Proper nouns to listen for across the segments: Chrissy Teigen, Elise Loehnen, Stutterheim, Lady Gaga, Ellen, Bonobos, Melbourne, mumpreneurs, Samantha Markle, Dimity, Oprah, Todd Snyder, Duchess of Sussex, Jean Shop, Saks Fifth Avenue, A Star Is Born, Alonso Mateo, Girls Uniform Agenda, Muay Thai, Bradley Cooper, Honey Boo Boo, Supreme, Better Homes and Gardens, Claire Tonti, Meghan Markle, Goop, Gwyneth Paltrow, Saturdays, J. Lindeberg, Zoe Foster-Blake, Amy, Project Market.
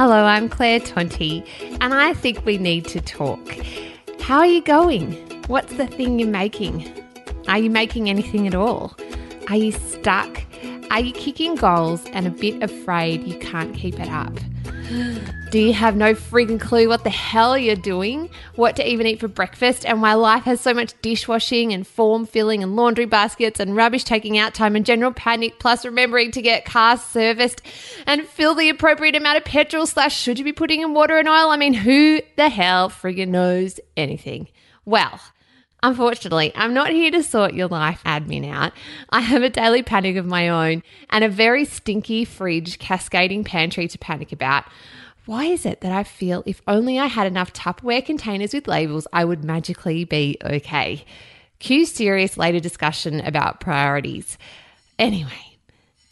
Hello, I'm Claire Tonti, and I think we need to talk. How are you going? What's the thing you're making? Are you making anything at all? Are you stuck? Are you kicking goals and a bit afraid you can't keep it up? Do you have no freaking clue what the hell you're doing, what to even eat for breakfast, and why life has so much dishwashing and form filling and laundry baskets and rubbish taking out time and general panic, plus remembering to get cars serviced and fill the appropriate amount of petrol / should you be putting in water and oil? I mean, who the hell friggin' knows anything? Well, unfortunately, I'm not here to sort your life admin out. I have a daily panic of my own and a very stinky fridge cascading pantry to panic about. Why is it that I feel if only I had enough Tupperware containers with labels, I would magically be okay? Cue serious later discussion about priorities. Anyway,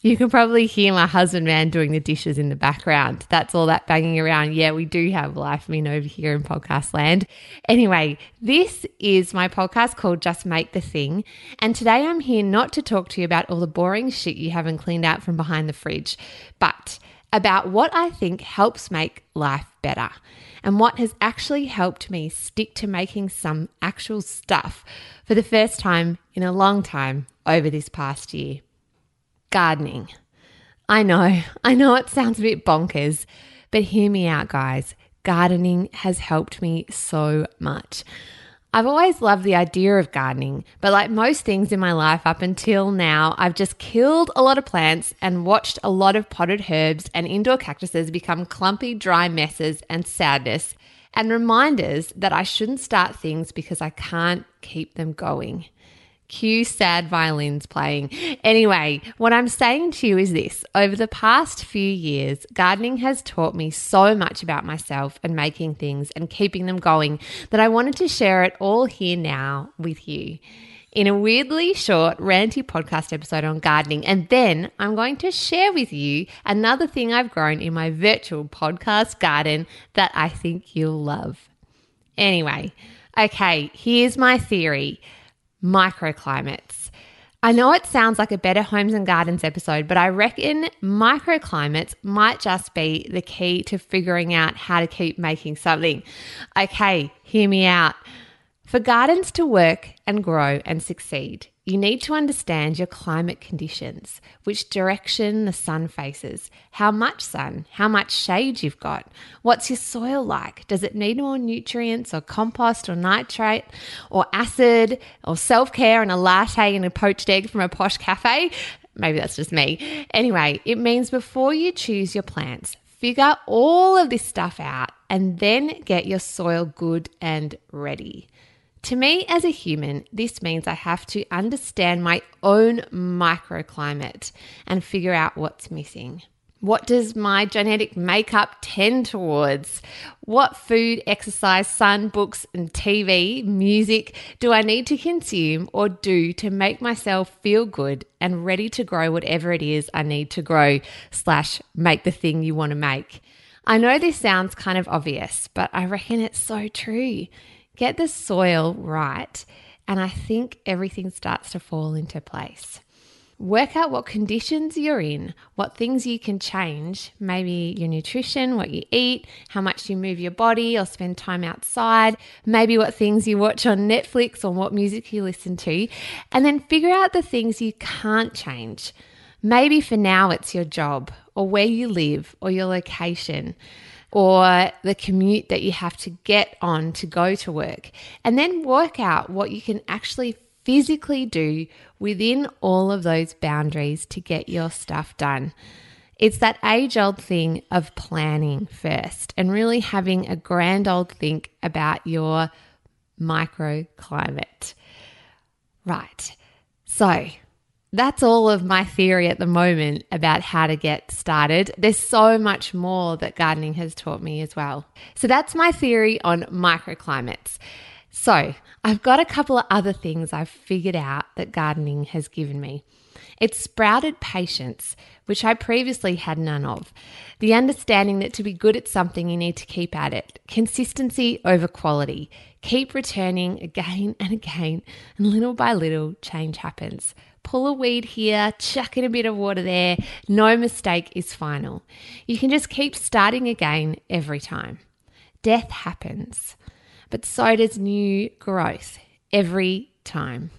you can probably hear my husband man doing the dishes in the background. That's all that banging around. Yeah, we do have life men over here in podcast land. Anyway, this is my podcast called Just Make the Thing. And today I'm here not to talk to you about all the boring shit you haven't cleaned out from behind the fridge, but about what I think helps make life better and what has actually helped me stick to making some actual stuff for the first time in a long time over this past year. Gardening. I know it sounds a bit bonkers, but hear me out, guys. Gardening has helped me so much. I've always loved the idea of gardening, but like most things in my life up until now, I've just killed a lot of plants and watched a lot of potted herbs and indoor cactuses become clumpy, dry messes and sadness and reminders that I shouldn't start things because I can't keep them going. Cue sad violins playing. Anyway, what I'm saying to you is this. Over the past few years, gardening has taught me so much about myself and making things and keeping them going that I wanted to share it all here now with you in a weirdly short, ranty podcast episode on gardening. And then I'm going to share with you another thing I've grown in my virtual podcast garden that I think you'll love. Anyway, okay, here's my theory. Microclimates. I know it sounds like a Better Homes and Gardens episode, but I reckon microclimates might just be the key to figuring out how to keep making something. Okay, hear me out. For gardens to work and grow and succeed, you need to understand your climate conditions, which direction the sun faces, how much sun, how much shade you've got, what's your soil like, does it need more nutrients or compost or nitrate or acid or self-care and a latte and a poached egg from a posh cafe? Maybe that's just me. Anyway, it means before you choose your plants, figure all of this stuff out and then get your soil good and ready. To me as a human, this means I have to understand my own microclimate and figure out what's missing. What does my genetic makeup tend towards? What food, exercise, sun, books, and TV, music do I need to consume or do to make myself feel good and ready to grow whatever it is I need to grow / make the thing you want to make? I know this sounds kind of obvious, but I reckon it's so true. Get the soil right, and I think everything starts to fall into place. Work out what conditions you're in, what things you can change, maybe your nutrition, what you eat, how much you move your body or spend time outside, maybe what things you watch on Netflix or what music you listen to, and then figure out the things you can't change. Maybe for now it's your job or where you live or your location, or the commute that you have to get on to go to work, and then work out what you can actually physically do within all of those boundaries to get your stuff done. It's that age-old thing of planning first and really having a grand old think about your microclimate. Right, so that's all of my theory at the moment about how to get started. There's so much more that gardening has taught me as well. So that's my theory on microclimates. So I've got a couple of other things I've figured out that gardening has given me. It's sprouted patience, which I previously had none of. The understanding that to be good at something, you need to keep at it. Consistency over quality. Keep returning again and again, and little by little, change happens. Pull a weed here, chuck in a bit of water there. No mistake is final. You can just keep starting again every time. Death happens, but so does new growth every time.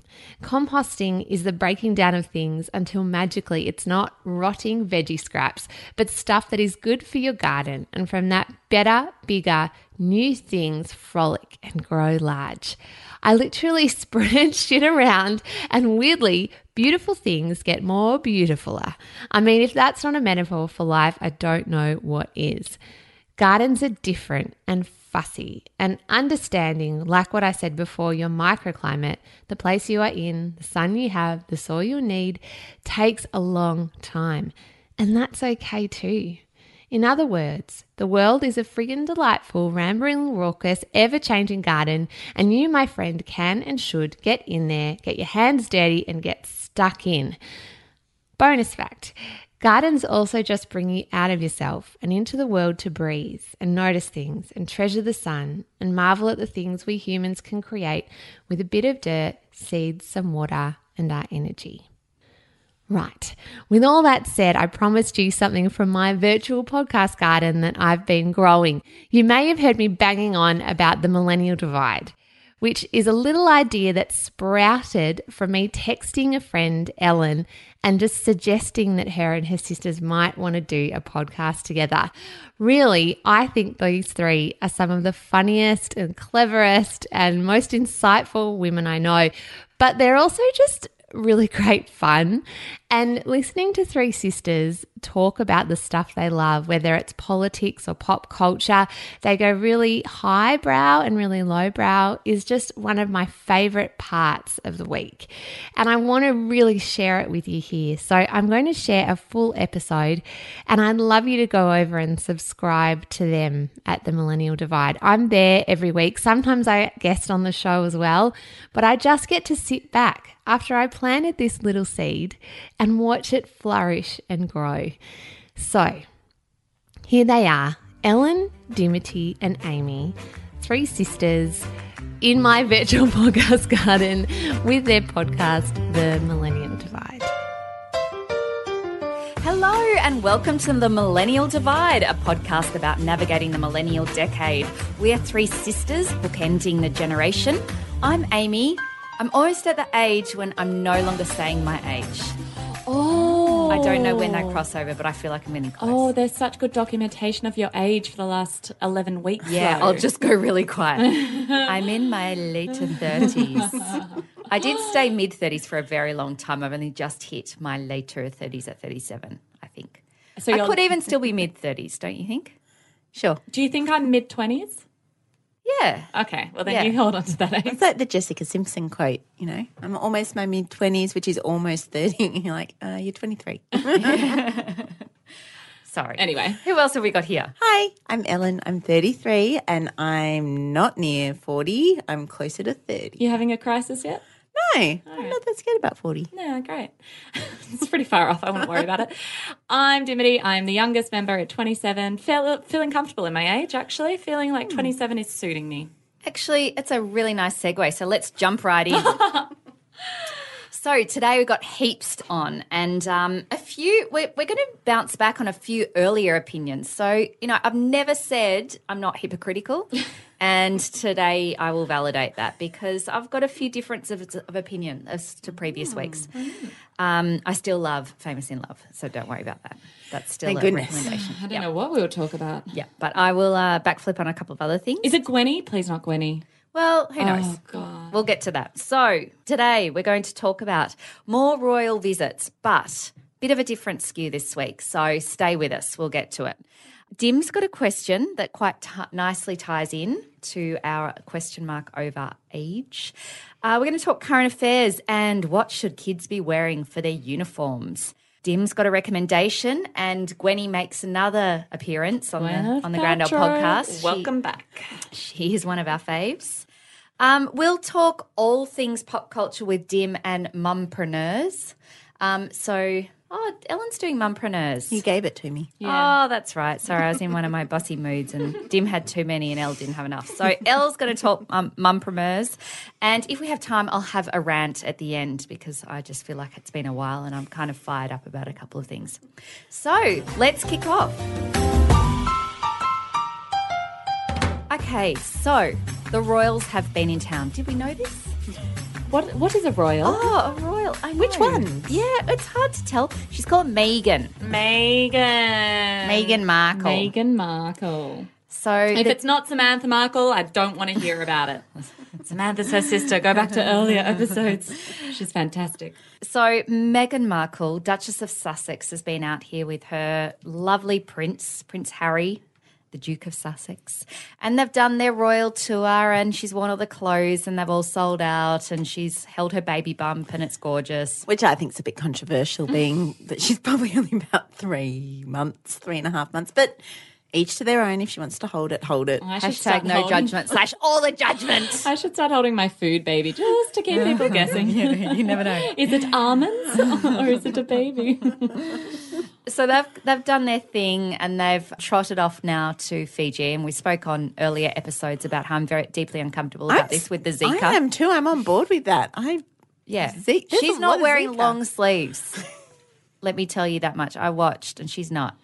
Composting is the breaking down of things until magically it's not rotting veggie scraps, but stuff that is good for your garden. And from that, better, bigger, new things frolic and grow large. I literally spread shit around, and weirdly, beautiful things get more beautifuler. I mean, if that's not a metaphor for life, I don't know what is. Gardens are different and fussy, and understanding, like what I said before, your microclimate, the place you are in, the sun you have, the soil you need, takes a long time. And that's okay too. In other words, the world is a friggin' delightful, rambling, raucous, ever-changing garden, and you, my friend, can and should get in there, get your hands dirty, and get stuck in. Bonus fact. Gardens also just bring you out of yourself and into the world to breathe and notice things and treasure the sun and marvel at the things we humans can create with a bit of dirt, seeds, some water, and our energy. Right. With all that said, I promised you something from my virtual podcast garden that I've been growing. You may have heard me banging on about the Millennial Divide, which is a little idea that sprouted from me texting a friend, Ellen, and just suggesting that her and her sisters might want to do a podcast together. Really, I think these three are some of the funniest and cleverest and most insightful women I know, but they're also just really great fun. And listening to three sisters talk about the stuff they love, whether it's politics or pop culture, they go really highbrow and really lowbrow, is just one of my favorite parts of the week. And I want to really share it with you here. So I'm going to share a full episode, and I'd love you to go over and subscribe to them at The Millennial Divide. I'm there every week. Sometimes I guest on the show as well, but I just get to sit back after I planted this little seed and watch it flourish and grow. So here they are, Ellen, Dimity, and Amy, three sisters in my virtual podcast garden with their podcast, The Millennial Divide. Hello and welcome to The Millennial Divide, a podcast about navigating the millennial decade. We're three sisters bookending the generation. I'm Amy. I'm almost at the age when I'm no longer saying my age. Oh. I don't know when that crossover, but I feel like I'm getting close. Oh, there's such good documentation of your age for the last 11 weeks. Yeah, though. I'll just go really quiet. I'm in my later 30s. I did stay mid-30s for a very long time. I've only just hit my later 30s at 37, I think. So I could even still be mid-30s, don't you think? Sure. Do you think I'm mid-20s? Yeah. Okay. Well, then You hold on to that age. It's like the Jessica Simpson quote, you know, I'm almost my mid-20s, which is almost 30. You're like, you're 23. Sorry. Anyway. Who else have we got here? Hi, I'm Ellen. I'm 33 and I'm not near 40. I'm closer to 30. You having a crisis yet? No. Right. I'm not that scared about 40. No, great. It's pretty far off. I won't worry about it. I'm Dimity. I'm the youngest member at 27. Feeling comfortable in my age, actually. Feeling like 27 is suiting me. Actually, it's a really nice segue, so let's jump right in. So today we've got heaps on, and we're going to bounce back on a few earlier opinions. So, you know, I've never said I'm not hypocritical. And today I will validate that because I've got a few differences of opinion as to previous weeks. I still love Famous in Love, so don't worry about that. That's still a recommendation. I don't know what we'll talk about. Yeah, but I will backflip on a couple of other things. Is it Gwenny? Please not Gwenny. Well, who knows? Oh, God. We'll get to that. So today we're going to talk about more royal visits, but a bit of a different skew this week, so stay with us. We'll get to it. Dim's got a question that quite nicely ties in to our question mark over age. We're going to talk current affairs and what should kids be wearing for their uniforms. Dim's got a recommendation and Gwenny makes another appearance on the Grand Ole podcast. Welcome back. She is one of our faves. We'll talk all things pop culture with Dim and mumpreneurs. Ellen's doing mumpreneurs. You gave it to me. Yeah. Oh, that's right. Sorry, I was in one of my bossy moods and Dim had too many and Elle didn't have enough. So Elle's going to talk mumpreneurs. And if we have time, I'll have a rant at the end because I just feel like it's been a while and I'm kind of fired up about a couple of things. So let's kick off. Okay, so the royals have been in town. Did we know this? What is a royal? Oh, a royal. I know. Which one? Yeah, it's hard to tell. She's called Meghan. Meghan Markle. Meghan Markle. So if it's not Samantha Markle, I don't want to hear about it. Samantha's her sister. Go back to earlier episodes. She's fantastic. So Meghan Markle, Duchess of Sussex, has been out here with her lovely Prince Harry, the Duke of Sussex, and they've done their royal tour and she's worn all the clothes and they've all sold out and she's held her baby bump and it's gorgeous. Which I think is a bit controversial being that she's probably only about 3 and a half months, but each to their own. If she wants to hold it, hold it. Hashtag no judgment / all the judgments. I should start holding my food baby just to keep people guessing. Yeah, you never know. Is it almonds or is it a baby? So they've done their thing and they've trotted off now to Fiji, and we spoke on earlier episodes about how I'm very deeply uncomfortable about this with the Zika. I am too. I'm on board with that. She's not wearing long sleeves. Let me tell you that much. I watched and she's not.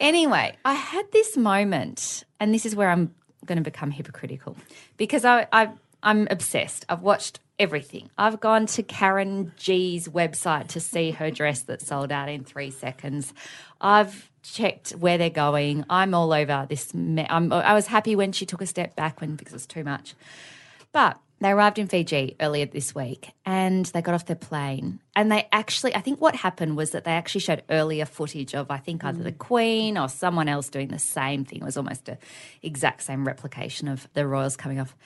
Anyway, I had this moment, and this is where I'm going to become hypocritical because I'm obsessed. I've watched everything. I've gone to Karen G's website to see her dress that sold out in 3 seconds. I've checked where they're going. I'm all over this. I was happy when she took a step back because it was too much. But they arrived in Fiji earlier this week and they got off their plane and they actually, I think what happened was that they actually showed earlier footage of either the Queen or someone else doing the same thing. It was almost an exact same replication of the royals coming off.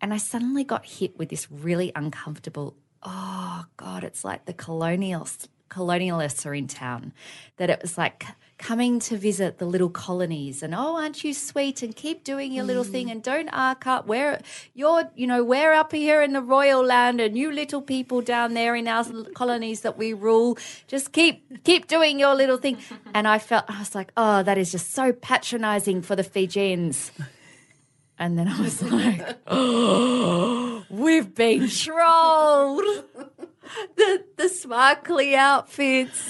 And I suddenly got hit with this really uncomfortable, oh, God, it's like the colonialists are in town, that it was like coming to visit the little colonies and, oh, aren't you sweet and keep doing your little thing and don't arc up. We're up here in the royal land and you little people down there in our colonies that we rule, just keep doing your little thing. And I was like, oh, that is just so patronising for the Fijians. And then I was like, oh, we've been trolled. The sparkly outfits,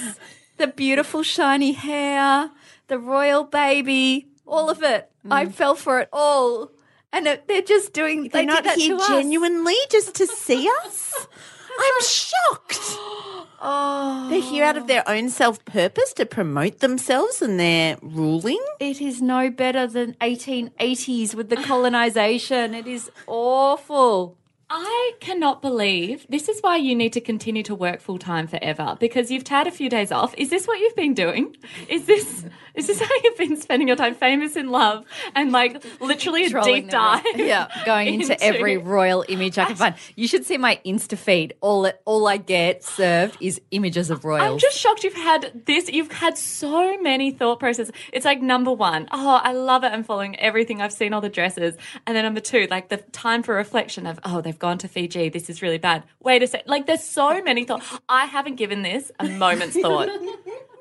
the beautiful shiny hair, the royal baby, all of it. I fell for it all. And they're just doing – they're not here genuinely just to see us? I'm shocked. Oh. They're here out of their own self-purpose to promote themselves and their ruling. It is no better than 1880s with the colonisation. It is awful. I cannot believe this is why you need to continue to work full-time forever, because you've had a few days off. Is this what you've been doing? Is this how you've been spending your time? Famous in Love and like literally a deep dive. Yeah, going into every royal image I can find. You should see my Insta feed. All I get served is images of royals. I'm just shocked you've had this. You've had so many thought processes. It's like number one, oh, I love it. I'm following everything. I've seen all the dresses. And then number two, like the time for reflection of, oh, they've gone to Fiji, this is really bad. Wait a sec. Like, there's so many thoughts. I haven't given this a moment's thought.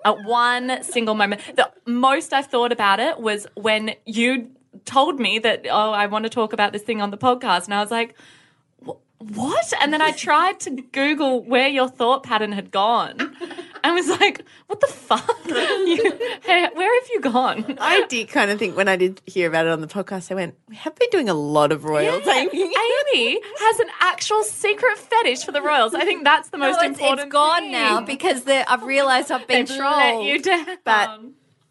At one single moment. The most I've thought about it was when you told me that, oh, I want to talk about this thing on the podcast. And I was like, what? And then I tried to Google where your thought pattern had gone. I was like, what the fuck? Where have you gone? I did kind of think when I did hear about it on the podcast, I went, we have been doing a lot of royals. Yeah. Amy has an actual secret fetish for the royals. I think that's the most important thing. It's gone now because I've realised I've been trolled. Let you down. But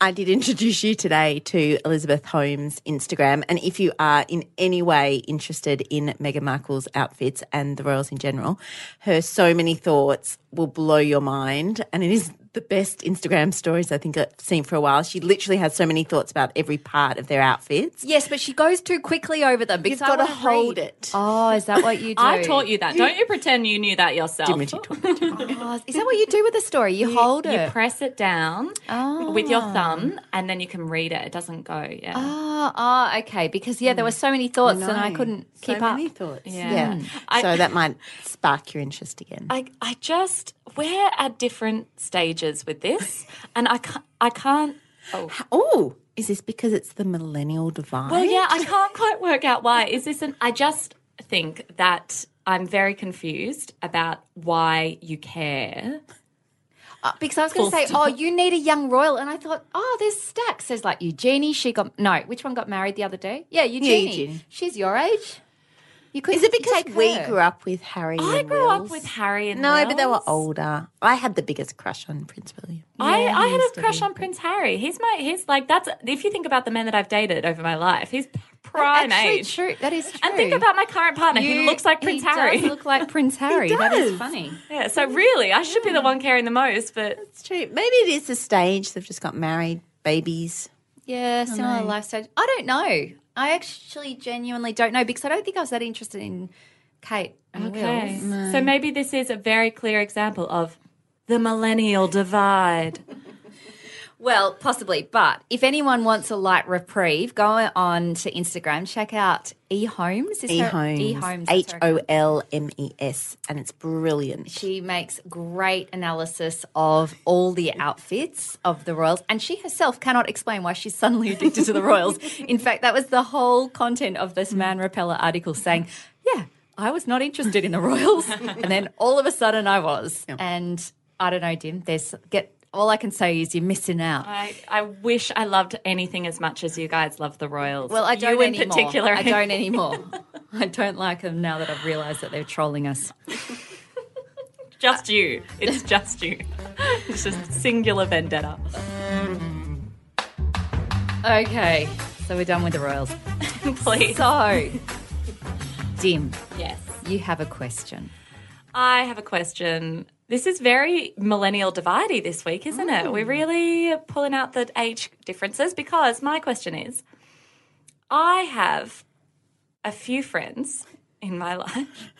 I did introduce you today to Elizabeth Holmes' Instagram, and if you are in any way interested in Meghan Markle's outfits and the royals in general, her So Many Thoughts will blow your mind, and it is the best Instagram stories I think I've seen for a while. She literally has so many thoughts about every part of their outfits. Yes, but she goes too quickly over them because you've got to hold it. Oh, is that what you do? I taught you that. Don't you pretend you knew that yourself. Dimity taught me to. Oh, is that what you do with a story? You hold it. You press it down with your thumb and then you can read it. It doesn't go, yeah. Oh, okay, because, yeah, there were so many thoughts and I couldn't keep up. So many thoughts. Yeah. So that might spark your interest again. I just – we're at different stages with this and I can't – Oh, is this because it's the millennial divide? Well, yeah, I can't quite work out why. Is this an – I just think that I'm very confused about why you care. Because I was going to say, you need a young royal. And I thought, there's stacks. There's like Eugenie. She got – no, which one got married the other day? Yeah, Eugenie. She's your age. Is it because we grew up with Harry and Wills? I grew up with Harry and Wills. No, but they were older. I had the biggest crush on Prince William. Yeah, I had a crush on Prince Harry. He's like, that's, if you think about the men that I've dated over my life, he's prime age. True. That is true. And think about my current partner. He looks like Prince Harry. He does look like Prince Harry. That is funny. Yeah, so really, I should be the one caring the most. But that's true. Maybe it is the stage. They've just got married, babies. Yeah, similar life stage. I don't know. I actually genuinely don't know because I don't think I was that interested in Kate and Wills. No. So maybe this is a very clear example of the millennial divide. Well, possibly, but if anyone wants a light reprieve, go on to Instagram, check out eHomes. eHomes. Holmes, and it's brilliant. She makes great analysis of all the outfits of the royals, and she herself cannot explain why she's suddenly addicted to the royals. In fact, that was the whole content of this Man Repeller article saying, yeah, I was not interested in the royals, and then all of a sudden I was. Yeah. And I don't know, Dim, all I can say is you're missing out. I wish I loved anything as much as you guys love the royals. Well, I don't anymore. You in particular. I don't anymore. I don't like them now that I've realised that they're trolling us. Just you. It's just you. It's just singular vendetta. Okay, so we're done with the royals. Please. So, Dim. Yes. You have a question. I have a question. This is very millennial divide-y this week, isn't it? We're really pulling out the age differences because my question is, I have a few friends in my life.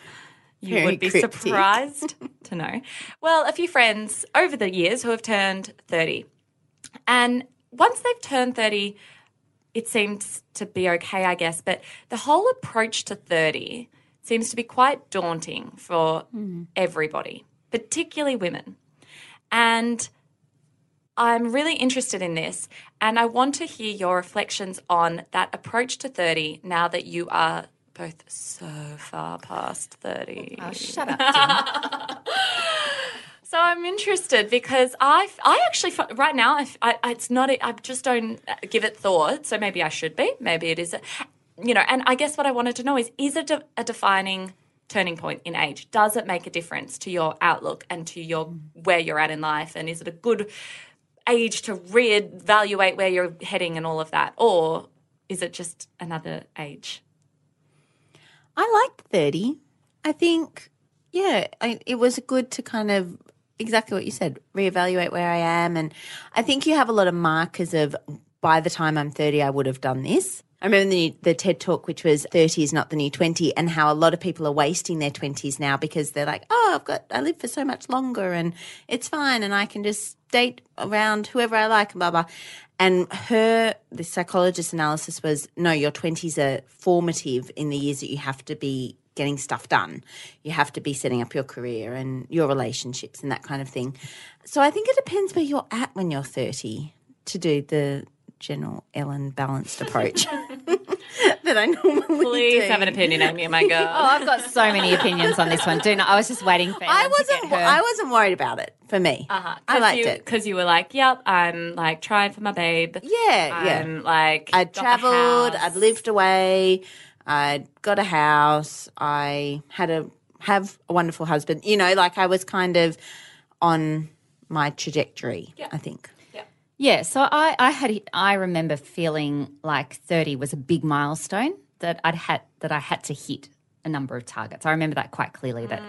You very would be cryptic. Surprised to know. Well, a few friends over the years who have turned 30. And once they've turned 30, it seems to be okay, I guess, but the whole approach to 30 seems to be quite daunting for everybody. Particularly women. And I'm really interested in this and I want to hear your reflections on that approach to 30 now that you are both so far past 30. Oh, shut up, Dim. So I'm interested because I actually, right now, I just don't give it thought, so maybe I should be, maybe it is, and I guess what I wanted to know is it a defining turning point in age? Does it make a difference to your outlook and to your where you're at in life, and is it a good age to reevaluate where you're heading and all of that, or is it just another age? I liked 30. I think, yeah, it was good to kind of exactly what you said, reevaluate where I am, and I think you have a lot of markers of by the time I'm 30 I would have done this. I remember the TED Talk, which was 30 is not the new 20, and how a lot of people are wasting their 20s now because they're like, I live for so much longer and it's fine and I can just date around whoever I like and blah, blah. And the psychologist's analysis was, no, your 20s are formative in the years that you have to be getting stuff done. You have to be setting up your career and your relationships and that kind of thing. So I think it depends where you're at when you're 30 to do the general Ellen balanced approach that I normally Please have an opinion, Amy, my girl. I've got so many opinions on this one. I was just waiting for Ellen to get her. I wasn't worried about it for me. I liked it. Because you were like, yep, I'm like trying for my babe. Yeah. I'm like I'd travelled, I'd lived away, I'd got a house, I have a wonderful husband. I was kind of on my trajectory, I think. Yeah, so I remember feeling like 30 was a big milestone that I had to hit a number of targets. I remember that quite clearly, that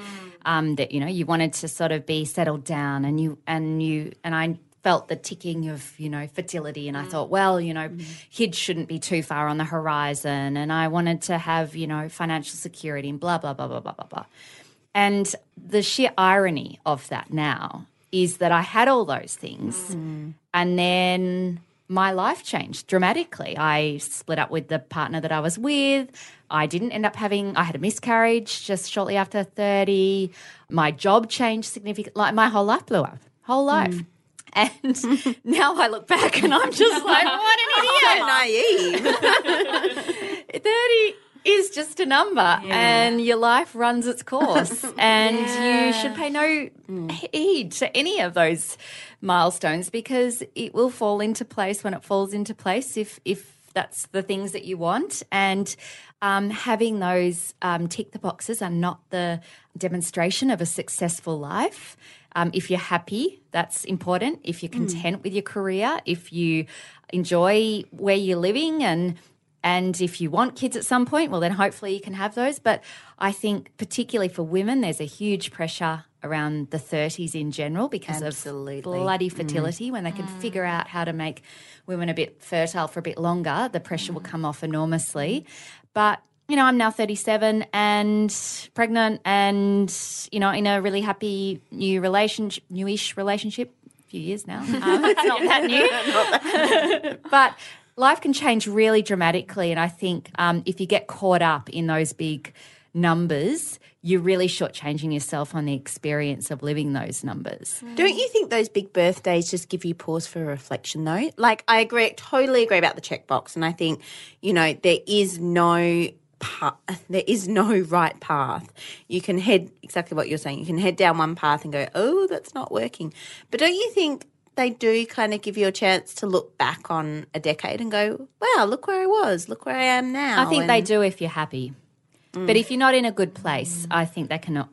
that, you know, you wanted to sort of be settled down, and I felt the ticking of, you know, fertility, and I thought, well, you know, kids shouldn't be too far on the horizon, and I wanted to have, you know, financial security and blah, blah, blah, blah, blah, blah, blah. And the sheer irony of that now is that I had all those things and then my life changed dramatically. I split up with the partner that I was with. I didn't end up having – I had a miscarriage just shortly after 30. My job changed significantly. Like, my whole life blew up, whole life. And now I look back and I'm just like, what an idiot. So naive. 30 is just a number and your life runs its course and you should pay no heed to any of those milestones, because it will fall into place when it falls into place if that's the things that you want. And having those tick the boxes are not the demonstration of a successful life. If you're happy, that's important. If you're content with your career, if you enjoy where you're living, and if you want kids at some point, well, then hopefully you can have those. But I think particularly for women, there's a huge pressure around the 30s in general because of bloody fertility. When they can figure out how to make women a bit fertile for a bit longer, the pressure will come off enormously. But, you know, I'm now 37 and pregnant and, you know, in a really happy new relationship, newish relationship, a few years now. It's not that new. But life can change really dramatically, and I think if you get caught up in those big numbers, you're really shortchanging yourself on the experience of living those numbers. Don't you think those big birthdays just give you pause for reflection though? Like, I agree, totally agree about the checkbox, and I think, you know, there is no right path. You can head exactly what you're saying. You can head down one path and go, oh, that's not working. But don't you think they do kind of give you a chance to look back on a decade and go, wow, look where I was, look where I am now? I think they do if you're happy. But if you're not in a good place, I think they can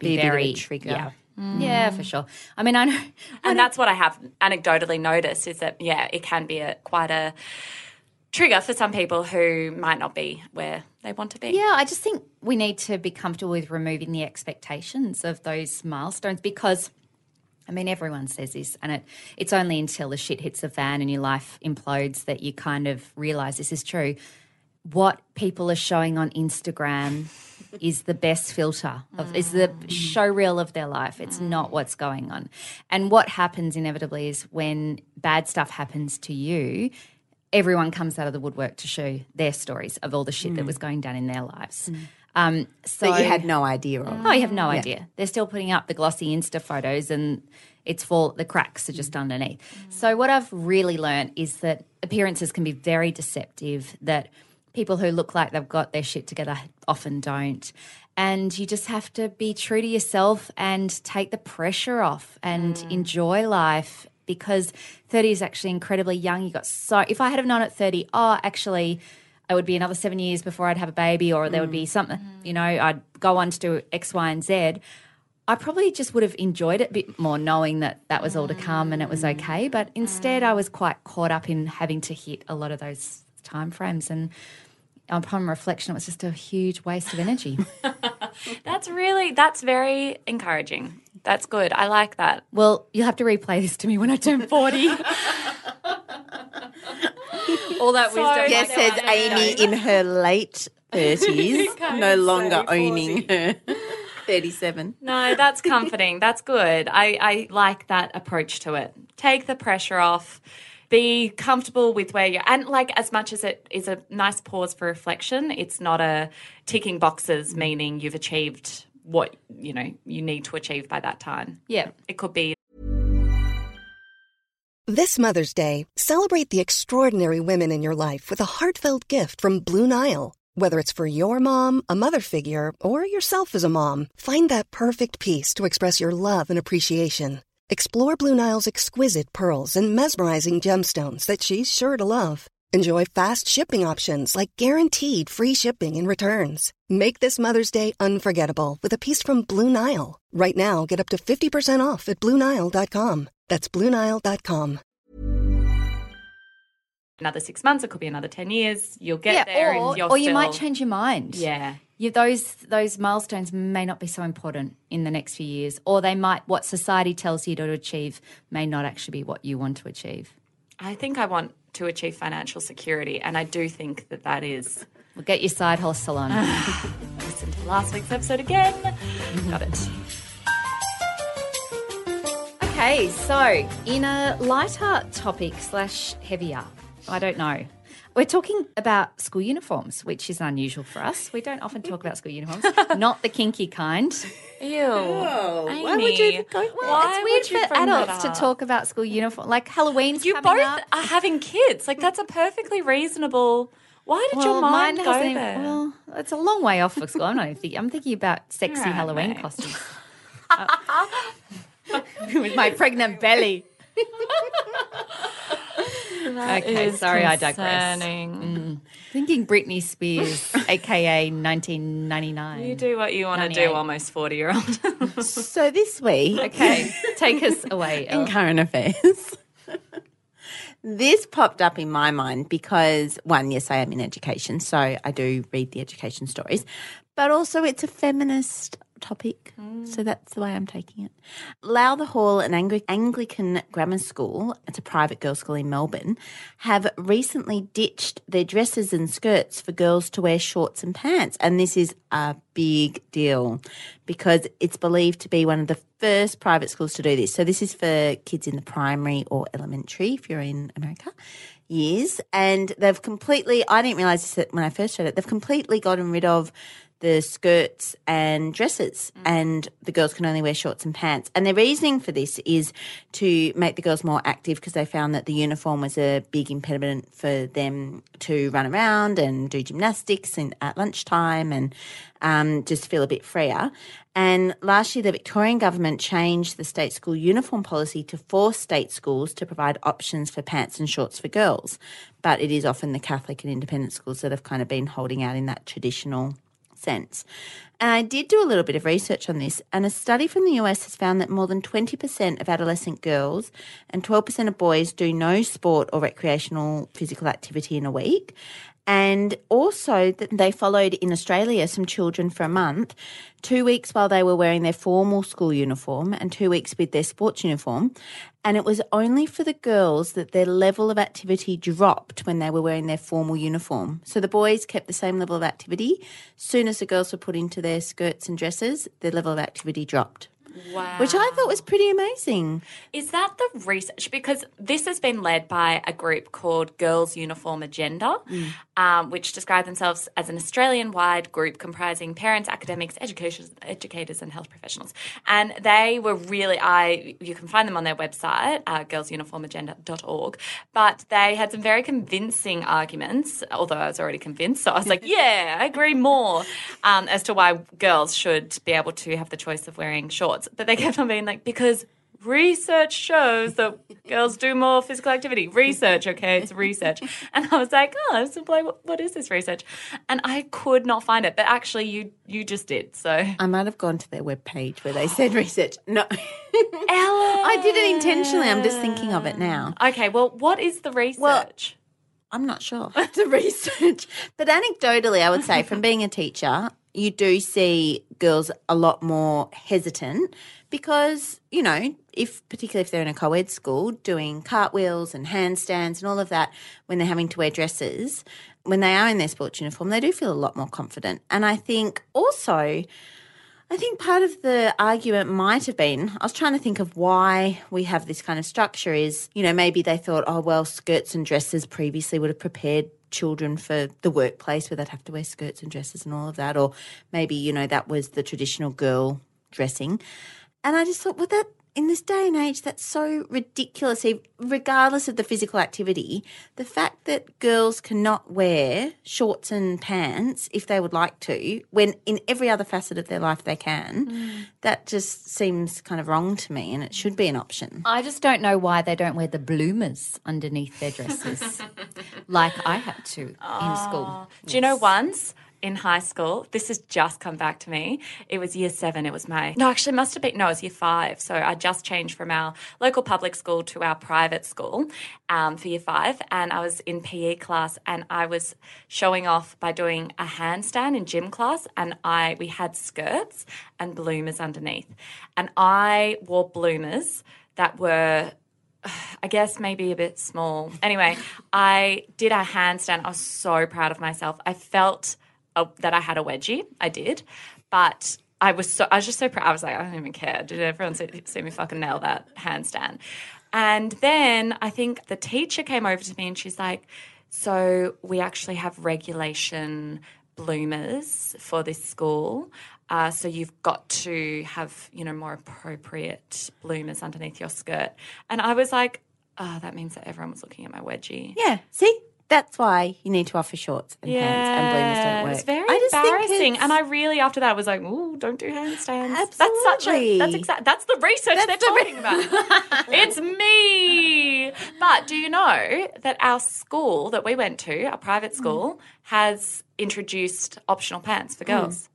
be very trigger. Yeah. Yeah, for sure. I mean, I know, and that's what I have anecdotally noticed is that it can be quite a trigger for some people who might not be where they want to be. Yeah, I just think we need to be comfortable with removing the expectations of those milestones, because I mean, everyone says this, and it's only until the shit hits the fan and your life implodes that you kind of realise this is true. What people are showing on Instagram is the best filter, is the showreel of their life. It's not what's going on. And what happens inevitably is when bad stuff happens to you, everyone comes out of the woodwork to show their stories of all the shit that was going down in their lives. So that you had no idea of. No, you have no idea. They're still putting up the glossy Insta photos and the cracks are just underneath. So what I've really learned is that appearances can be very deceptive, that people who look like they've got their shit together often don't. And you just have to be true to yourself and take the pressure off and enjoy life, because 30 is actually incredibly young. If I had have known at 30, actually it would be another 7 years before I'd have a baby, or there would be something, you know, I'd go on to do X, Y and Z, I probably just would have enjoyed it a bit more, knowing that that was all to come and it was okay. But instead I was quite caught up in having to hit a lot of those time frames, and upon reflection, it was just a huge waste of energy. That's very encouraging. That's good. I like that. Well, you'll have to replay this to me when I turn 40. All that wisdom. Yes, says Amy in her late 30s, no longer owning her 37. No, that's comforting. That's good. I like that approach to it. Take the pressure off. Be comfortable with where you're – and, like, as much as it is a nice pause for reflection, it's not a ticking boxes meaning you've achieved what, you know, you need to achieve by that time. Yeah. It could be. This Mother's Day, celebrate the extraordinary women in your life with a heartfelt gift from Blue Nile. Whether it's for your mom, a mother figure, or yourself as a mom, find that perfect piece to express your love and appreciation. Explore Blue Nile's exquisite pearls and mesmerizing gemstones that she's sure to love. Enjoy fast shipping options like guaranteed free shipping and returns. Make this Mother's Day unforgettable with a piece from Blue Nile. Right now, get up to 50% off at BlueNile.com. That's BlueNile.com. Another 6 months, it could be another 10 years. You'll get there, or you might change your mind. Yeah. yeah, those milestones may not be so important in the next few years, or they might, what society tells you to achieve may not actually be what you want to achieve. I think I want to achieve financial security, and I do think that that is... Well, get your side hustle on. Listen to last week's episode again. Got it. Okay, so in a lighter topic / heavier, I don't know. We're talking about school uniforms, which is unusual for us. We don't often talk about school uniforms, not the kinky kind. Ew. Oh, Amy, why would you go? Well, why it's weird for adults to talk about school uniform. Like Halloween's you coming up. You both are having kids. Like, that's a perfectly reasonable. Why did your mind go there? Well, it's a long way off for school. I'm thinking about sexy Halloween costumes. With my pregnant belly. That okay, sorry, concerning. I digress. Thinking Britney Spears, a.k.a. 1999. You do what you want to do, almost 40-year-old. So this week... Okay, take us away. In current affairs. This popped up in my mind because, one, yes, I am in education, so I do read the education stories, but also it's a feminist topic, so that's the way I'm taking it. Lowther Hall, an Anglican grammar school, it's a private girls' school in Melbourne, have recently ditched their dresses and skirts for girls to wear shorts and pants, and this is a big deal because it's believed to be one of the first private schools to do this. So this is for kids in the primary or elementary, if you're in America, years, and they've completely, I didn't realise this when I first read it, they've completely gotten rid of the skirts and dresses, and the girls can only wear shorts and pants. And their reasoning for this is to make the girls more active because they found that the uniform was a big impediment for them to run around and do gymnastics and at lunchtime and just feel a bit freer. And last year, the Victorian government changed the state school uniform policy to force state schools to provide options for pants and shorts for girls. But it is often the Catholic and independent schools that have kind of been holding out in that traditional sense. And I did do a little bit of research on this, and a study from the US has found that more than 20% of adolescent girls and 12% of boys do no sport or recreational physical activity in a week. And also that they followed in Australia some children for a month, 2 weeks while they were wearing their formal school uniform and 2 weeks with their sports uniform. And it was only for the girls that their level of activity dropped when they were wearing their formal uniform. So the boys kept the same level of activity. Soon as the girls were put into their skirts and dresses, their level of activity dropped. Wow. Which I thought was pretty amazing. Is that the research? Because this has been led by a group called Girls Uniform Agenda, which describe themselves as an Australian-wide group comprising parents, academics, educators and health professionals. And they were really, you can find them on their website, girlsuniformagenda.org, but they had some very convincing arguments, although I was already convinced, so I was like, yeah, I agree more, as to why girls should be able to have the choice of wearing shorts. But they kept on being like, because research shows that girls do more physical activity. Research, okay, it's research. And I was like, what is this research? And I could not find it, but actually you just did. So I might have gone to their webpage where they said research. No. Ellen! I did it intentionally. I'm just thinking of it now. Okay, well, what is the research? Well, I'm not sure. The research. But anecdotally, I would say, from being a teacher, you do see girls a lot more hesitant because, you know, particularly if they're in a co-ed school, doing cartwheels and handstands and all of that, when they're having to wear dresses, when they are in their sports uniform, they do feel a lot more confident. And I think part of the argument might have been, I was trying to think of why we have this kind of structure is, you know, maybe they thought, oh, well, skirts and dresses previously would have prepared children for the workplace where they'd have to wear skirts and dresses and all of that, or maybe, you know, that was the traditional girl dressing. And I just thought, well, that in this day and age, that's so ridiculous, regardless of the physical activity. The fact that girls cannot wear shorts and pants if they would like to, when in every other facet of their life they can, that just seems kind of wrong to me, and it should be an option. I just don't know why they don't wear the bloomers underneath their dresses like I had to in school. Do you know once in high school. This has just come back to me. It was year seven. It was my, no, actually must have been, no, it was year five. So I just changed from our local public school to our private school for year five. And I was in PE class and I was showing off by doing a handstand in gym class. And we had skirts and bloomers underneath. And I wore bloomers that were, I guess, maybe a bit small. Anyway, I did a handstand. I was so proud of myself. I felt that I had a wedgie. I did. But I was just so proud. I was like, I don't even care. Did everyone see me fucking nail that handstand? And then I think the teacher came over to me and she's like, so we actually have regulation bloomers for this school. So you've got to have, you know, more appropriate bloomers underneath your skirt. And I was like, oh, that means that everyone was looking at my wedgie. Yeah, see? That's why you need to offer shorts and pants and bloomers don't work. It's very embarrassing. And I really, after that, was like, ooh, don't do handstands. Absolutely. That's the research they're talking about. It's me. But do you know that our school that we went to, our private school, has introduced optional pants for girls?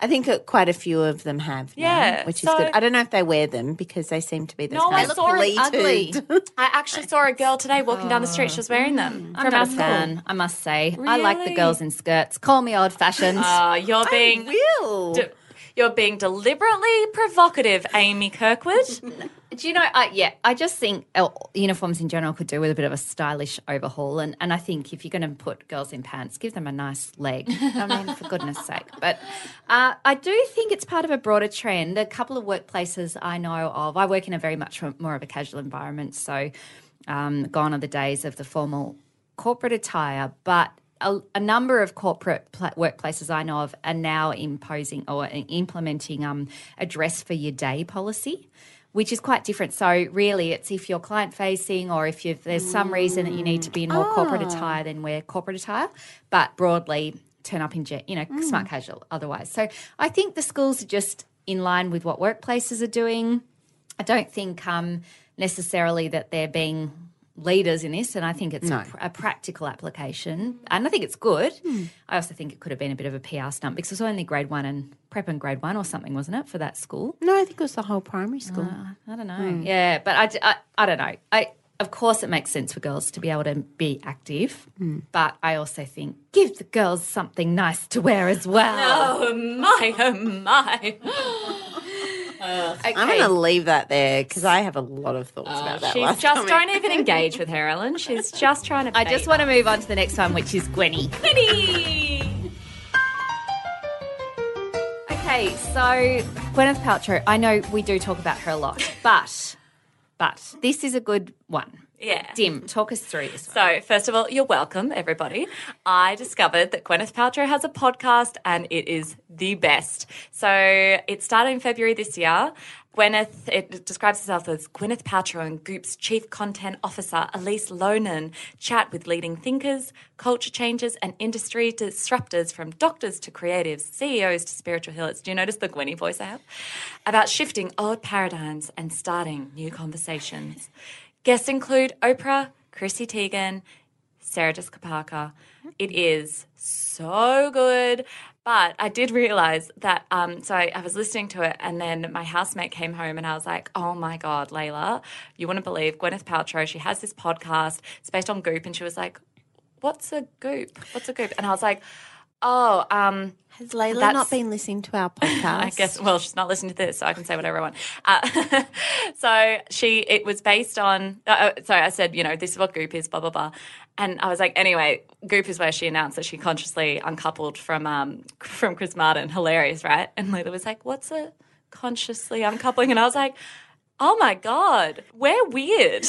I think quite a few of them have now, which is good. I don't know if they wear them because they seem to be this kind of ugly. I actually saw a girl today walking down the street. She was wearing them. I'm not a fan, I must say. Really? I like the girls in skirts. Call me old-fashioned. You're being deliberately provocative, Amy Kirkwood. Do you know, I just think uniforms in general could do with a bit of a stylish overhaul. And I think if you're going to put girls in pants, give them a nice leg. I mean, for goodness sake. But I do think it's part of a broader trend. A couple of workplaces I know of, I work in a very much more of a casual environment, so gone are the days of the formal corporate attire. But a number of corporate workplaces I know of are now imposing or implementing a dress for your day policy, which is quite different. So really it's if you're client-facing or if there's some reason that you need to be in more corporate attire, then wear corporate attire, but broadly turn up in smart casual otherwise. So I think the schools are just in line with what workplaces are doing. I don't think necessarily that they're being leaders in this, and I think it's a practical application, and I think it's good. I also think it could have been a bit of a PR stunt because it was only grade one and prep and grade one or something, wasn't it, for that school? No, I think it was the whole primary school. I don't know. Yeah, but I don't know. Of course it makes sense for girls to be able to be active, but I also think give the girls something nice to wear as well. Oh, my. Okay. I'm going to leave that there because I have a lot of thoughts about that. She's just don't even engage with her, Ellen. She's just trying to. I just want to move on to the next one, which is Gwenny. Okay, so Gwyneth Paltrow. I know we do talk about her a lot, but this is a good one. Yeah. Dim, talk us through this one. So, first of all, you're welcome, everybody. I discovered that Gwyneth Paltrow has a podcast and it is the best. So it started in February this year. Gwyneth, it describes herself as Gwyneth Paltrow and Goop's Chief Content Officer, Elise Loehnen, chat with leading thinkers, culture changers and industry disruptors from doctors to creatives, CEOs to spiritual healers. Do you notice the Gwenny voice I have? About shifting old paradigms and starting new conversations. Guests include Oprah, Chrissy Teigen, Sarah Jessica Parker. It is so good. But I did realise that so I was listening to it and then my housemate came home and I was like, oh, my God, Layla, you wouldn't believe Gwyneth Paltrow. She has this podcast. It's based on Goop. And she was like, what's a Goop? And I was like, oh, has Layla not been listening to our podcast? I guess, well, she's not listening to this, so I can say whatever I want. So it was based on, I said, you know, this is what Goop is, blah, blah, blah. And I was like, anyway, Goop is where she announced that she consciously uncoupled from Chris Martin. Hilarious, right? And Layla was like, what's a consciously uncoupling? And I was like, oh, my God, we're weird.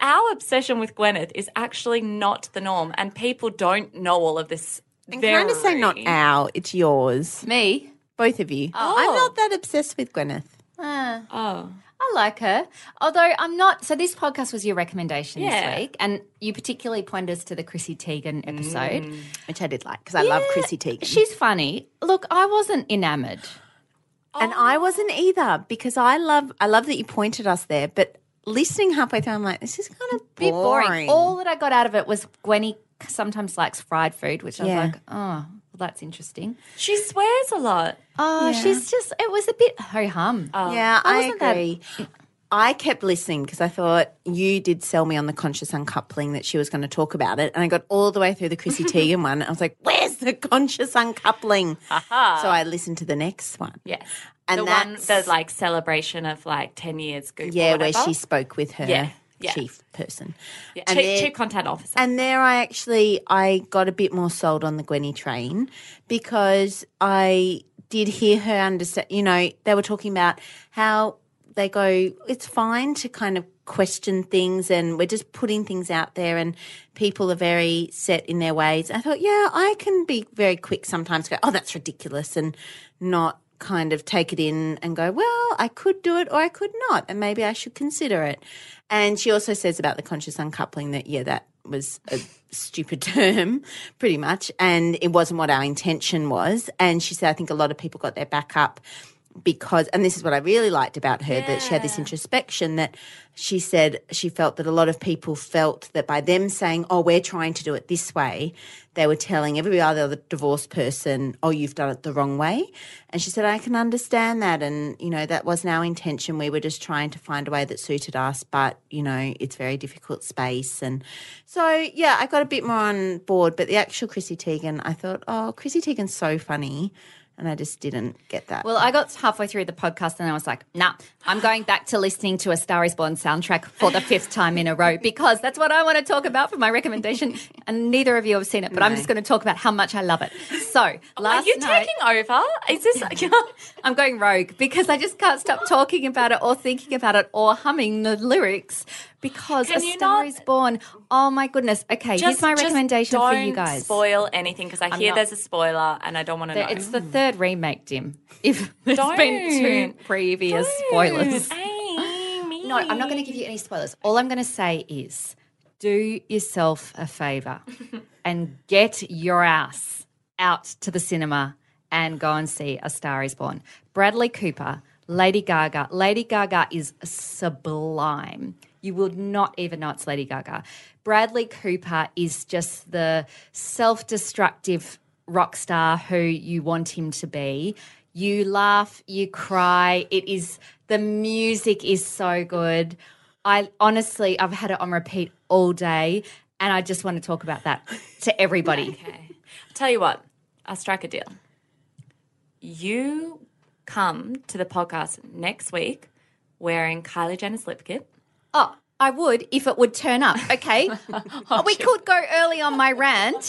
Our obsession with Gwyneth is actually not the norm, and people don't know all of this. And can I just say not our, it's yours. Me? Both of you. Oh. I'm not that obsessed with Gwyneth. I like her. Although I'm not. So this podcast was your recommendation this week, and you particularly pointed us to the Chrissy Teigen episode. Which I did like because I love Chrissy Teigen. She's funny. Look, I wasn't enamoured. And I wasn't either because I love that you pointed us there, but listening halfway through I'm like, this is kind of boring. All that I got out of it was Gwenny sometimes likes fried food, which I was like, oh, Well, that's interesting. She swears a lot. Oh, yeah. She's just – it was a bit ho-hum. Oh. Yeah, I agree. I kept listening because I thought you did sell me on the conscious uncoupling that she was going to talk about it, and I got all the way through the Chrissy Teigen one. I was like, where's the conscious uncoupling? Aha. So I listened to the next one. Yes. And the like celebration of like 10 years Goop. Yeah, where she spoke with her. Yeah. Yeah. Chief person. Yeah. Chief content officer. And there I got a bit more sold on the Gwenny train because I did hear her understand, you know, they were talking about how they go, it's fine to kind of question things and we're just putting things out there and people are very set in their ways. I thought, yeah, I can be very quick sometimes to go, oh, that's ridiculous, and not kind of take it in and go, well, I could do it or I could not, and maybe I should consider it. And she also says about the conscious uncoupling that, yeah, that was a stupid term pretty much, and it wasn't what our intention was. And she said, I think a lot of people got their back up because, and this is what I really liked about her, yeah, that she had this introspection that she said she felt that a lot of people felt that by them saying, oh, we're trying to do it this way, they were telling every other divorced person, oh, you've done it the wrong way. And she said, I can understand that, and, you know, that wasn't our intention. We were just trying to find a way that suited us, but, you know, it's very difficult space. And so, yeah, I got a bit more on board, but the actual Chrissy Teigen, I thought, oh, Chrissy Teigen's so funny. And I just didn't get that. Well, I got halfway through the podcast and I was like, nah, I'm going back to listening to A Star Is Born soundtrack for the 5th time in a row because that's what I want to talk about for my recommendation. And neither of you have seen it, but no. I'm just going to talk about how much I love it. So last night. Are you taking over? Is this? I'm going rogue because I just can't stop talking about it or thinking about it or humming the lyrics because A Star Is Born. Oh, my goodness. Okay, here's my recommendation for you guys. Don't spoil anything because I hear there's a spoiler and I don't want to know. It's the third remake, Dim. If there's been two previous spoilers. Amy. No, I'm not going to give you any spoilers. All I'm going to say is do yourself a favour and get your ass out to the cinema and go and see A Star Is Born. Bradley Cooper, Lady Gaga. Lady Gaga is sublime. You would not even know it's Lady Gaga. Bradley Cooper is just the self-destructive rock star who you want him to be. You laugh, you cry. It is, the music is so good. I've had it on repeat all day, and I just want to talk about that to everybody. Okay. I'll tell you what, I'll strike a deal. You come to the podcast next week wearing Kylie Jenner's lip kit. Oh, I would if it would turn up, okay? We could go early on my rant.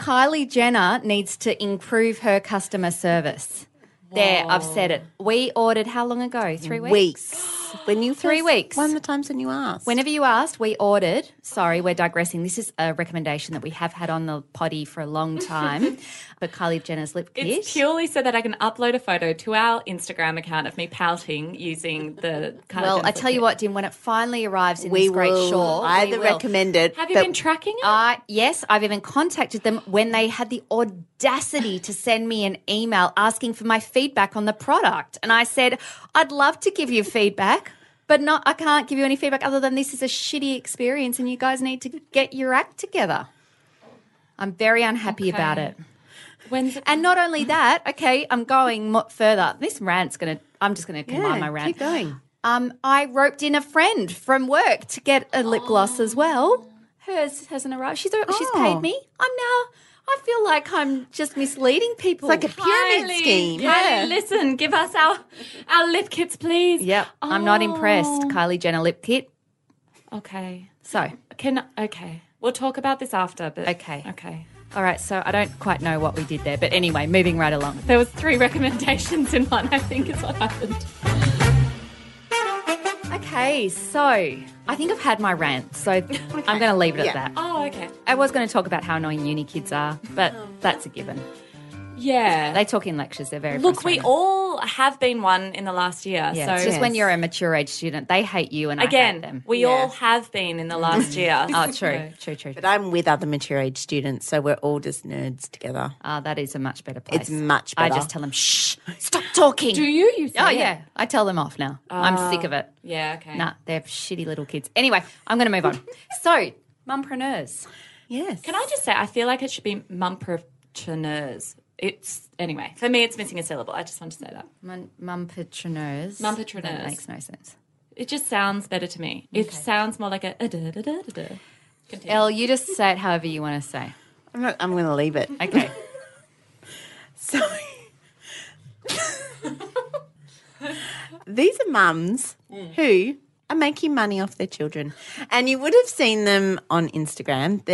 Kylie Jenner needs to improve her customer service. Whoa. There, I've said it. We ordered how long ago? 3 weeks? Weeks. When you 3 weeks. When the times when you asked. Whenever you asked, we ordered. Sorry, we're digressing. This is a recommendation that we have had on the potty for a long time, but Kylie Jenner's lip kit. It's purely so that I can upload a photo to our Instagram account of me pouting using the Kylie Jenner's I tell you what, Dim, when it finally arrives in this great shawl, we will recommend it. Have you been tracking it? Yes, I've even contacted them when they had the audacity to send me an email asking for my feedback on the product, and I said, I'd love to give you feedback, but I can't give you any feedback other than this is a shitty experience and you guys need to get your act together. I'm very unhappy about it. And not only that, okay, I'm going further. This rant's going to – I'm just going to combine my rant. Keep going. I roped in a friend from work to get a lip gloss as well. Hers hasn't arrived. She's paid me. I feel like I'm just misleading people. It's like a pyramid scheme. Yeah. Kylie, listen, give us our lip kits, please. Yep, oh. I'm not impressed. Kylie Jenner lip kit. Okay. So. We'll talk about this after. But Okay. All right, so I don't quite know what we did there, but anyway, moving right along. There was 3 recommendations in one, I think is what happened. Okay, so I think I've had my rant, so I'm going to leave it at that. Oh, okay. I was going to talk about how annoying uni kids are, but that's a given. Yeah. They talk in lectures. They're very frustrating. We all have been one in the last year. Yeah, so it's just when you're a mature age student, they hate you and I hate them. We all have been in the last year. Oh, true. But I'm with other mature age students, so we're all just nerds together. Ah, that is a much better place. It's much better. I just tell them, shh, stop talking. Do you? Yeah. I tell them off now. I'm sick of it. Yeah, okay. Nah, they're shitty little kids. Anyway, I'm going to move on. So, mumpreneurs. Yes. Can I just say I feel like it should be mumpreneurs. mumpetreneurs. It's anyway, for me, it's missing a syllable. I just want to say that. Mumpetreneurs. Mumpetreneurs. That makes no sense. It just sounds better to me. Okay. It sounds more like a. Elle, you just say it however you want to say. I'm going to leave it. Okay. Sorry. These are mums who are making money off their children. And you would have seen them on Instagram.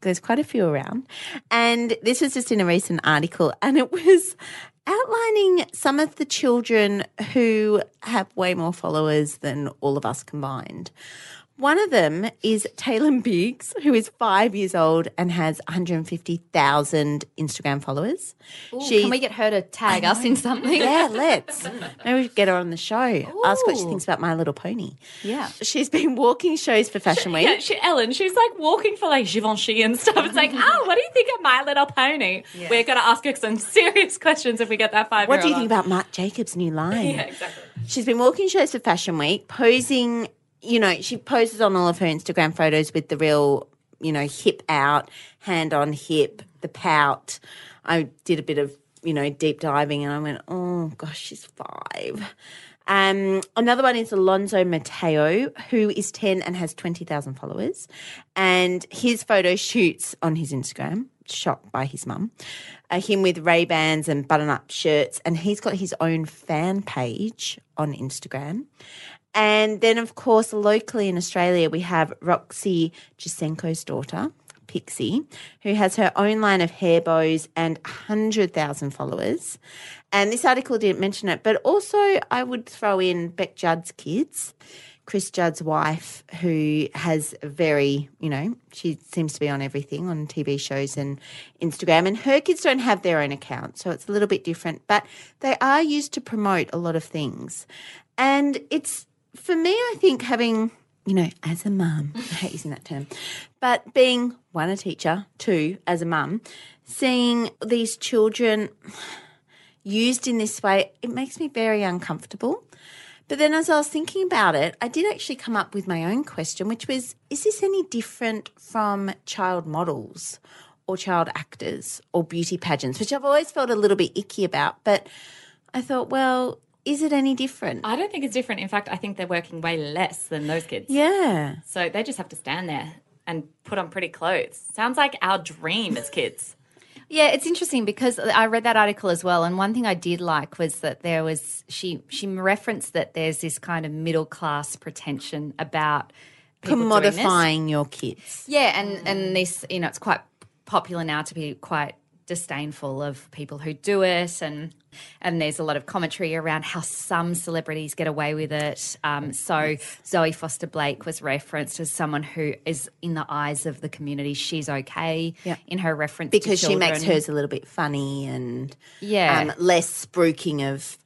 There's quite a few around. And this was just in a recent article. And it was outlining some of the children who have way more followers than all of us combined. One of them is Taylor Biggs, who is 5 years old and has 150,000 Instagram followers. Ooh, can we get her to tag us in something? Yeah, let's. Maybe we should get her on the show. Ooh. Ask what she thinks about My Little Pony. Yeah. She's been walking shows for Fashion Week. Yeah, Ellen, she's like walking for like Givenchy and stuff. It's like, oh, what do you think of My Little Pony? Yeah. We're going to ask her some serious questions if we get that 5-year-old. What do you think about Marc Jacobs' new line? Yeah, exactly. She's been walking shows for Fashion Week, posing. You know, she poses on all of her Instagram photos with the real, you know, hip out, hand on hip, the pout. I did a bit of, you know, deep diving and I went, oh, gosh, she's 5. Another one is Alonso Mateo, who is 10 and has 20,000 followers. And his photo shoots on his Instagram, shot by his mum, him with Ray-Bans and button-up shirts. And he's got his own fan page on Instagram. And then, of course, locally in Australia, we have Roxy Jacenko's daughter, Pixie, who has her own line of hair bows and 100,000 followers. And this article didn't mention it, but also I would throw in Beck Judd's kids, Chris Judd's wife, who has a very, you know, she seems to be on everything, on TV shows and Instagram. And her kids don't have their own account, so it's a little bit different. But they are used to promote a lot of things. And it's... For me, I think having, you know, as a mum, I hate using that term, but being, one, a teacher, two, as a mum, seeing these children used in this way, it makes me very uncomfortable. But then as I was thinking about it, I did actually come up with my own question, which was, is this any different from child models or child actors or beauty pageants, which I've always felt a little bit icky about, but I thought, well... Is it any different? I don't think it's different. In fact, I think they're working way less than those kids. Yeah. So they just have to stand there and put on pretty clothes. Sounds like our dream as kids. Yeah, it's interesting because I read that article as well, and one thing I did like was that there was she referenced that there's this kind of middle-class pretension about commodifying your kids. Yeah, and this, you know, it's quite popular now to be quite disdainful of people who do it, and there's a lot of commentary around how some celebrities get away with it. So Zoe Foster-Blake was referenced as someone who is, in the eyes of the community, she's okay in her reference because to children. She makes hers a little bit funny and less spruiking of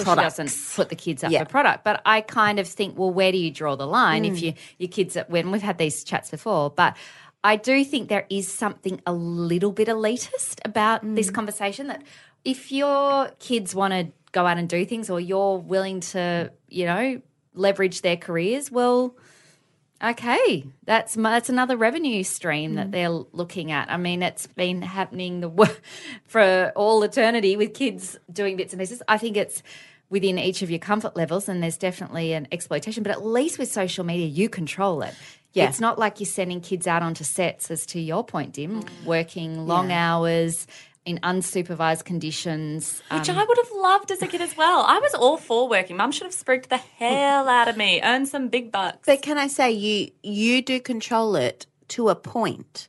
products. She doesn't put the kids up for product. But I kind of think, well, where do you draw the line if your kids – when we've had these chats before, but – I do think there is something a little bit elitist about this conversation, that if your kids want to go out and do things or you're willing to, you know, leverage their careers, well, okay, that's another revenue stream that they're looking at. I mean, it's been happening for all eternity with kids doing bits and pieces. I think it's within each of your comfort levels, and there's definitely an exploitation, but at least with social media you control it. Yeah. It's not like you're sending kids out onto sets, as to your point, Dim, working long hours in unsupervised conditions. Which I would have loved as a kid as well. I was all for working. Mum should have spruiked the hell out of me, earned some big bucks. But can I say you do control it to a point,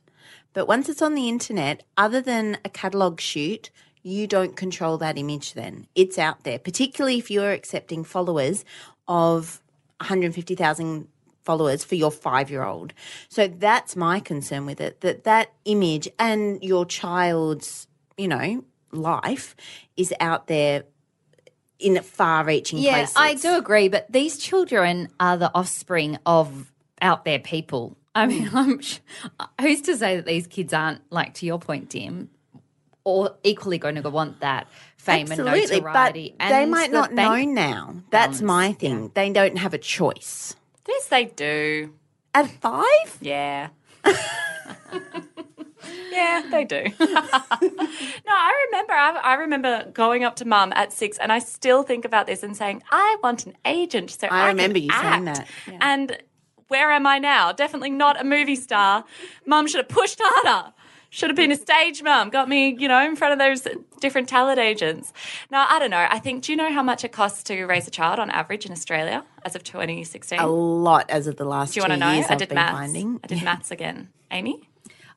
but once it's on the internet, other than a catalogue shoot, you don't control that image then. It's out there, particularly if you're accepting followers of 150,000 followers for your 5-year-old. So that's my concern with it, that image and your child's, you know, life is out there in far-reaching places. Yeah, I do agree, but these children are the offspring of out there people. I mean, who's to say that these kids aren't, like, to your point, Dim, or equally going to want that fame and notoriety. But they might not know now. That's my thing. Yeah. They don't have a choice. Yes, they do. At 5? Yeah. Yeah, Yeah, they do. No, I remember going up to Mum at 6, and I still think about this and saying, I want an agent so I remember you act. Saying that. Yeah. And where am I now? Definitely not a movie star. Mum should have pushed harder. Should have been a stage mum. Got me, in front of those different talent agents. Now, I don't know. I think, do you know how much it costs to raise a child on average in Australia as of 2016? A lot as of the last 2 years. Do you want to know? I did maths again. Amy?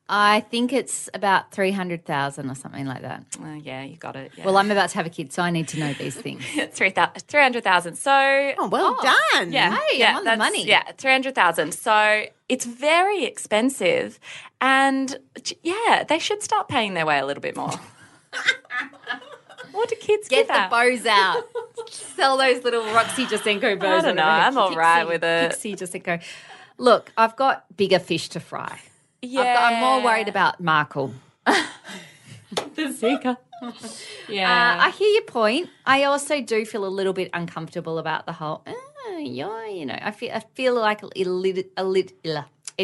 I think it's about 300,000 or something like that. Yeah, you got it. Yeah. Well, I'm about to have a kid, so I need to know these things. 300,000. So, done. Yeah, hey, yeah, I'm on the money. Yeah, 300,000. So it's very expensive, and yeah, they should start paying their way a little bit more. What do kids get the bows out? Sell those little Roxy Jacenko bows. I don't know. I'm all right with it. Roxy Jacenko. Look, I've got bigger fish to fry. Yeah. I'm more worried about Markle. The Zika. Yeah. I hear your point. I also do feel a little bit uncomfortable about the whole, I feel like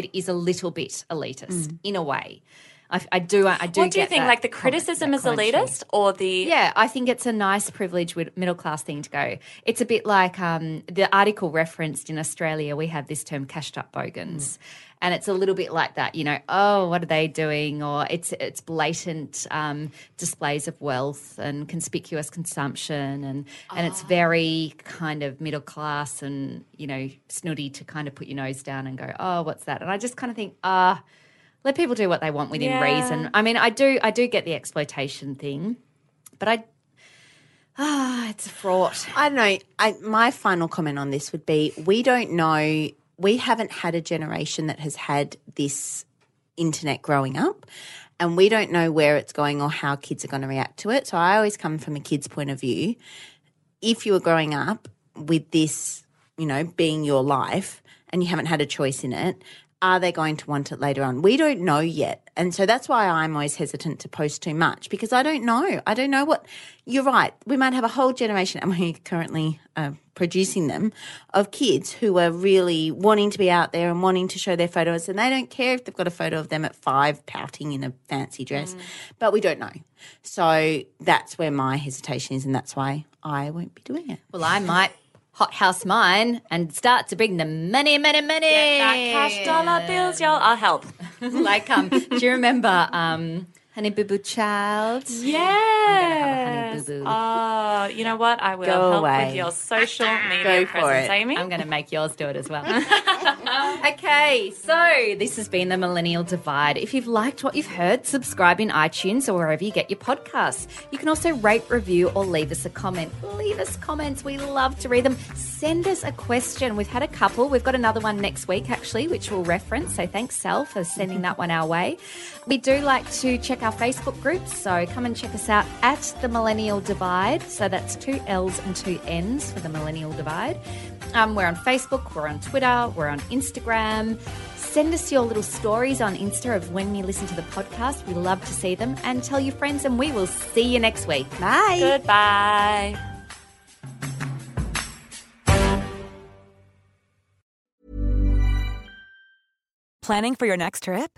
it is a little bit elitist in a way. I do. What do you think? Like the criticism is elitist, or the? Yeah, I think it's a nice privileged middle class thing to go. It's a bit like the article referenced in Australia. We have this term cashed up bogans, and it's a little bit like that. What are they doing? Or it's blatant displays of wealth and conspicuous consumption, and it's very kind of middle class and snooty to kind of put your nose down and go, oh, what's that? And I just kind of think, let people do what they want within reason. I mean, I do get the exploitation thing, but it's fraught. I don't know. My final comment on this would be we don't know. We haven't had a generation that has had this internet growing up, and we don't know where it's going or how kids are going to react to it. So I always come from a kid's point of view. If you were growing up with this, being your life and you haven't had a choice in it, are they going to want it later on? We don't know yet. And so that's why I'm always hesitant to post too much, because I don't know. I don't know what – you're right. We might have a whole generation, and we're currently producing them, of kids who are really wanting to be out there and wanting to show their photos, and they don't care if they've got a photo of them at 5 pouting in a fancy dress, but we don't know. So that's where my hesitation is, and that's why I won't be doing it. Well, I might – hothouse mine and start to bring the money, money, money. Get that cash dollar bills, y'all. I'll help. Do you remember Honey Boo Boo Child? Yeah. I'm going to have a Honey Boo Boo. Oh, you know what? I will help with your social media presence, Amy. I'm going to make yours do it as well. Okay, so this has been The Millennial Divide. If you've liked what you've heard, subscribe in iTunes or wherever you get your podcasts. You can also rate, review, or leave us a comment. Leave us comments. We love to read them. Send us a question. We've had a couple. We've got another one next week, actually, which we'll reference. So thanks, Sal, for sending that one our way. We do like to check our Facebook groups, so come and check us out at The Millennial Divide. So that's 2 L's and 2 N's for The Millennial Divide. We're on Facebook, we're on Twitter, we're on Instagram. Send us your little stories on Insta of when you listen to the podcast. We love to see them. And tell your friends, and we will see you next week. Bye. Goodbye. Planning for your next trip?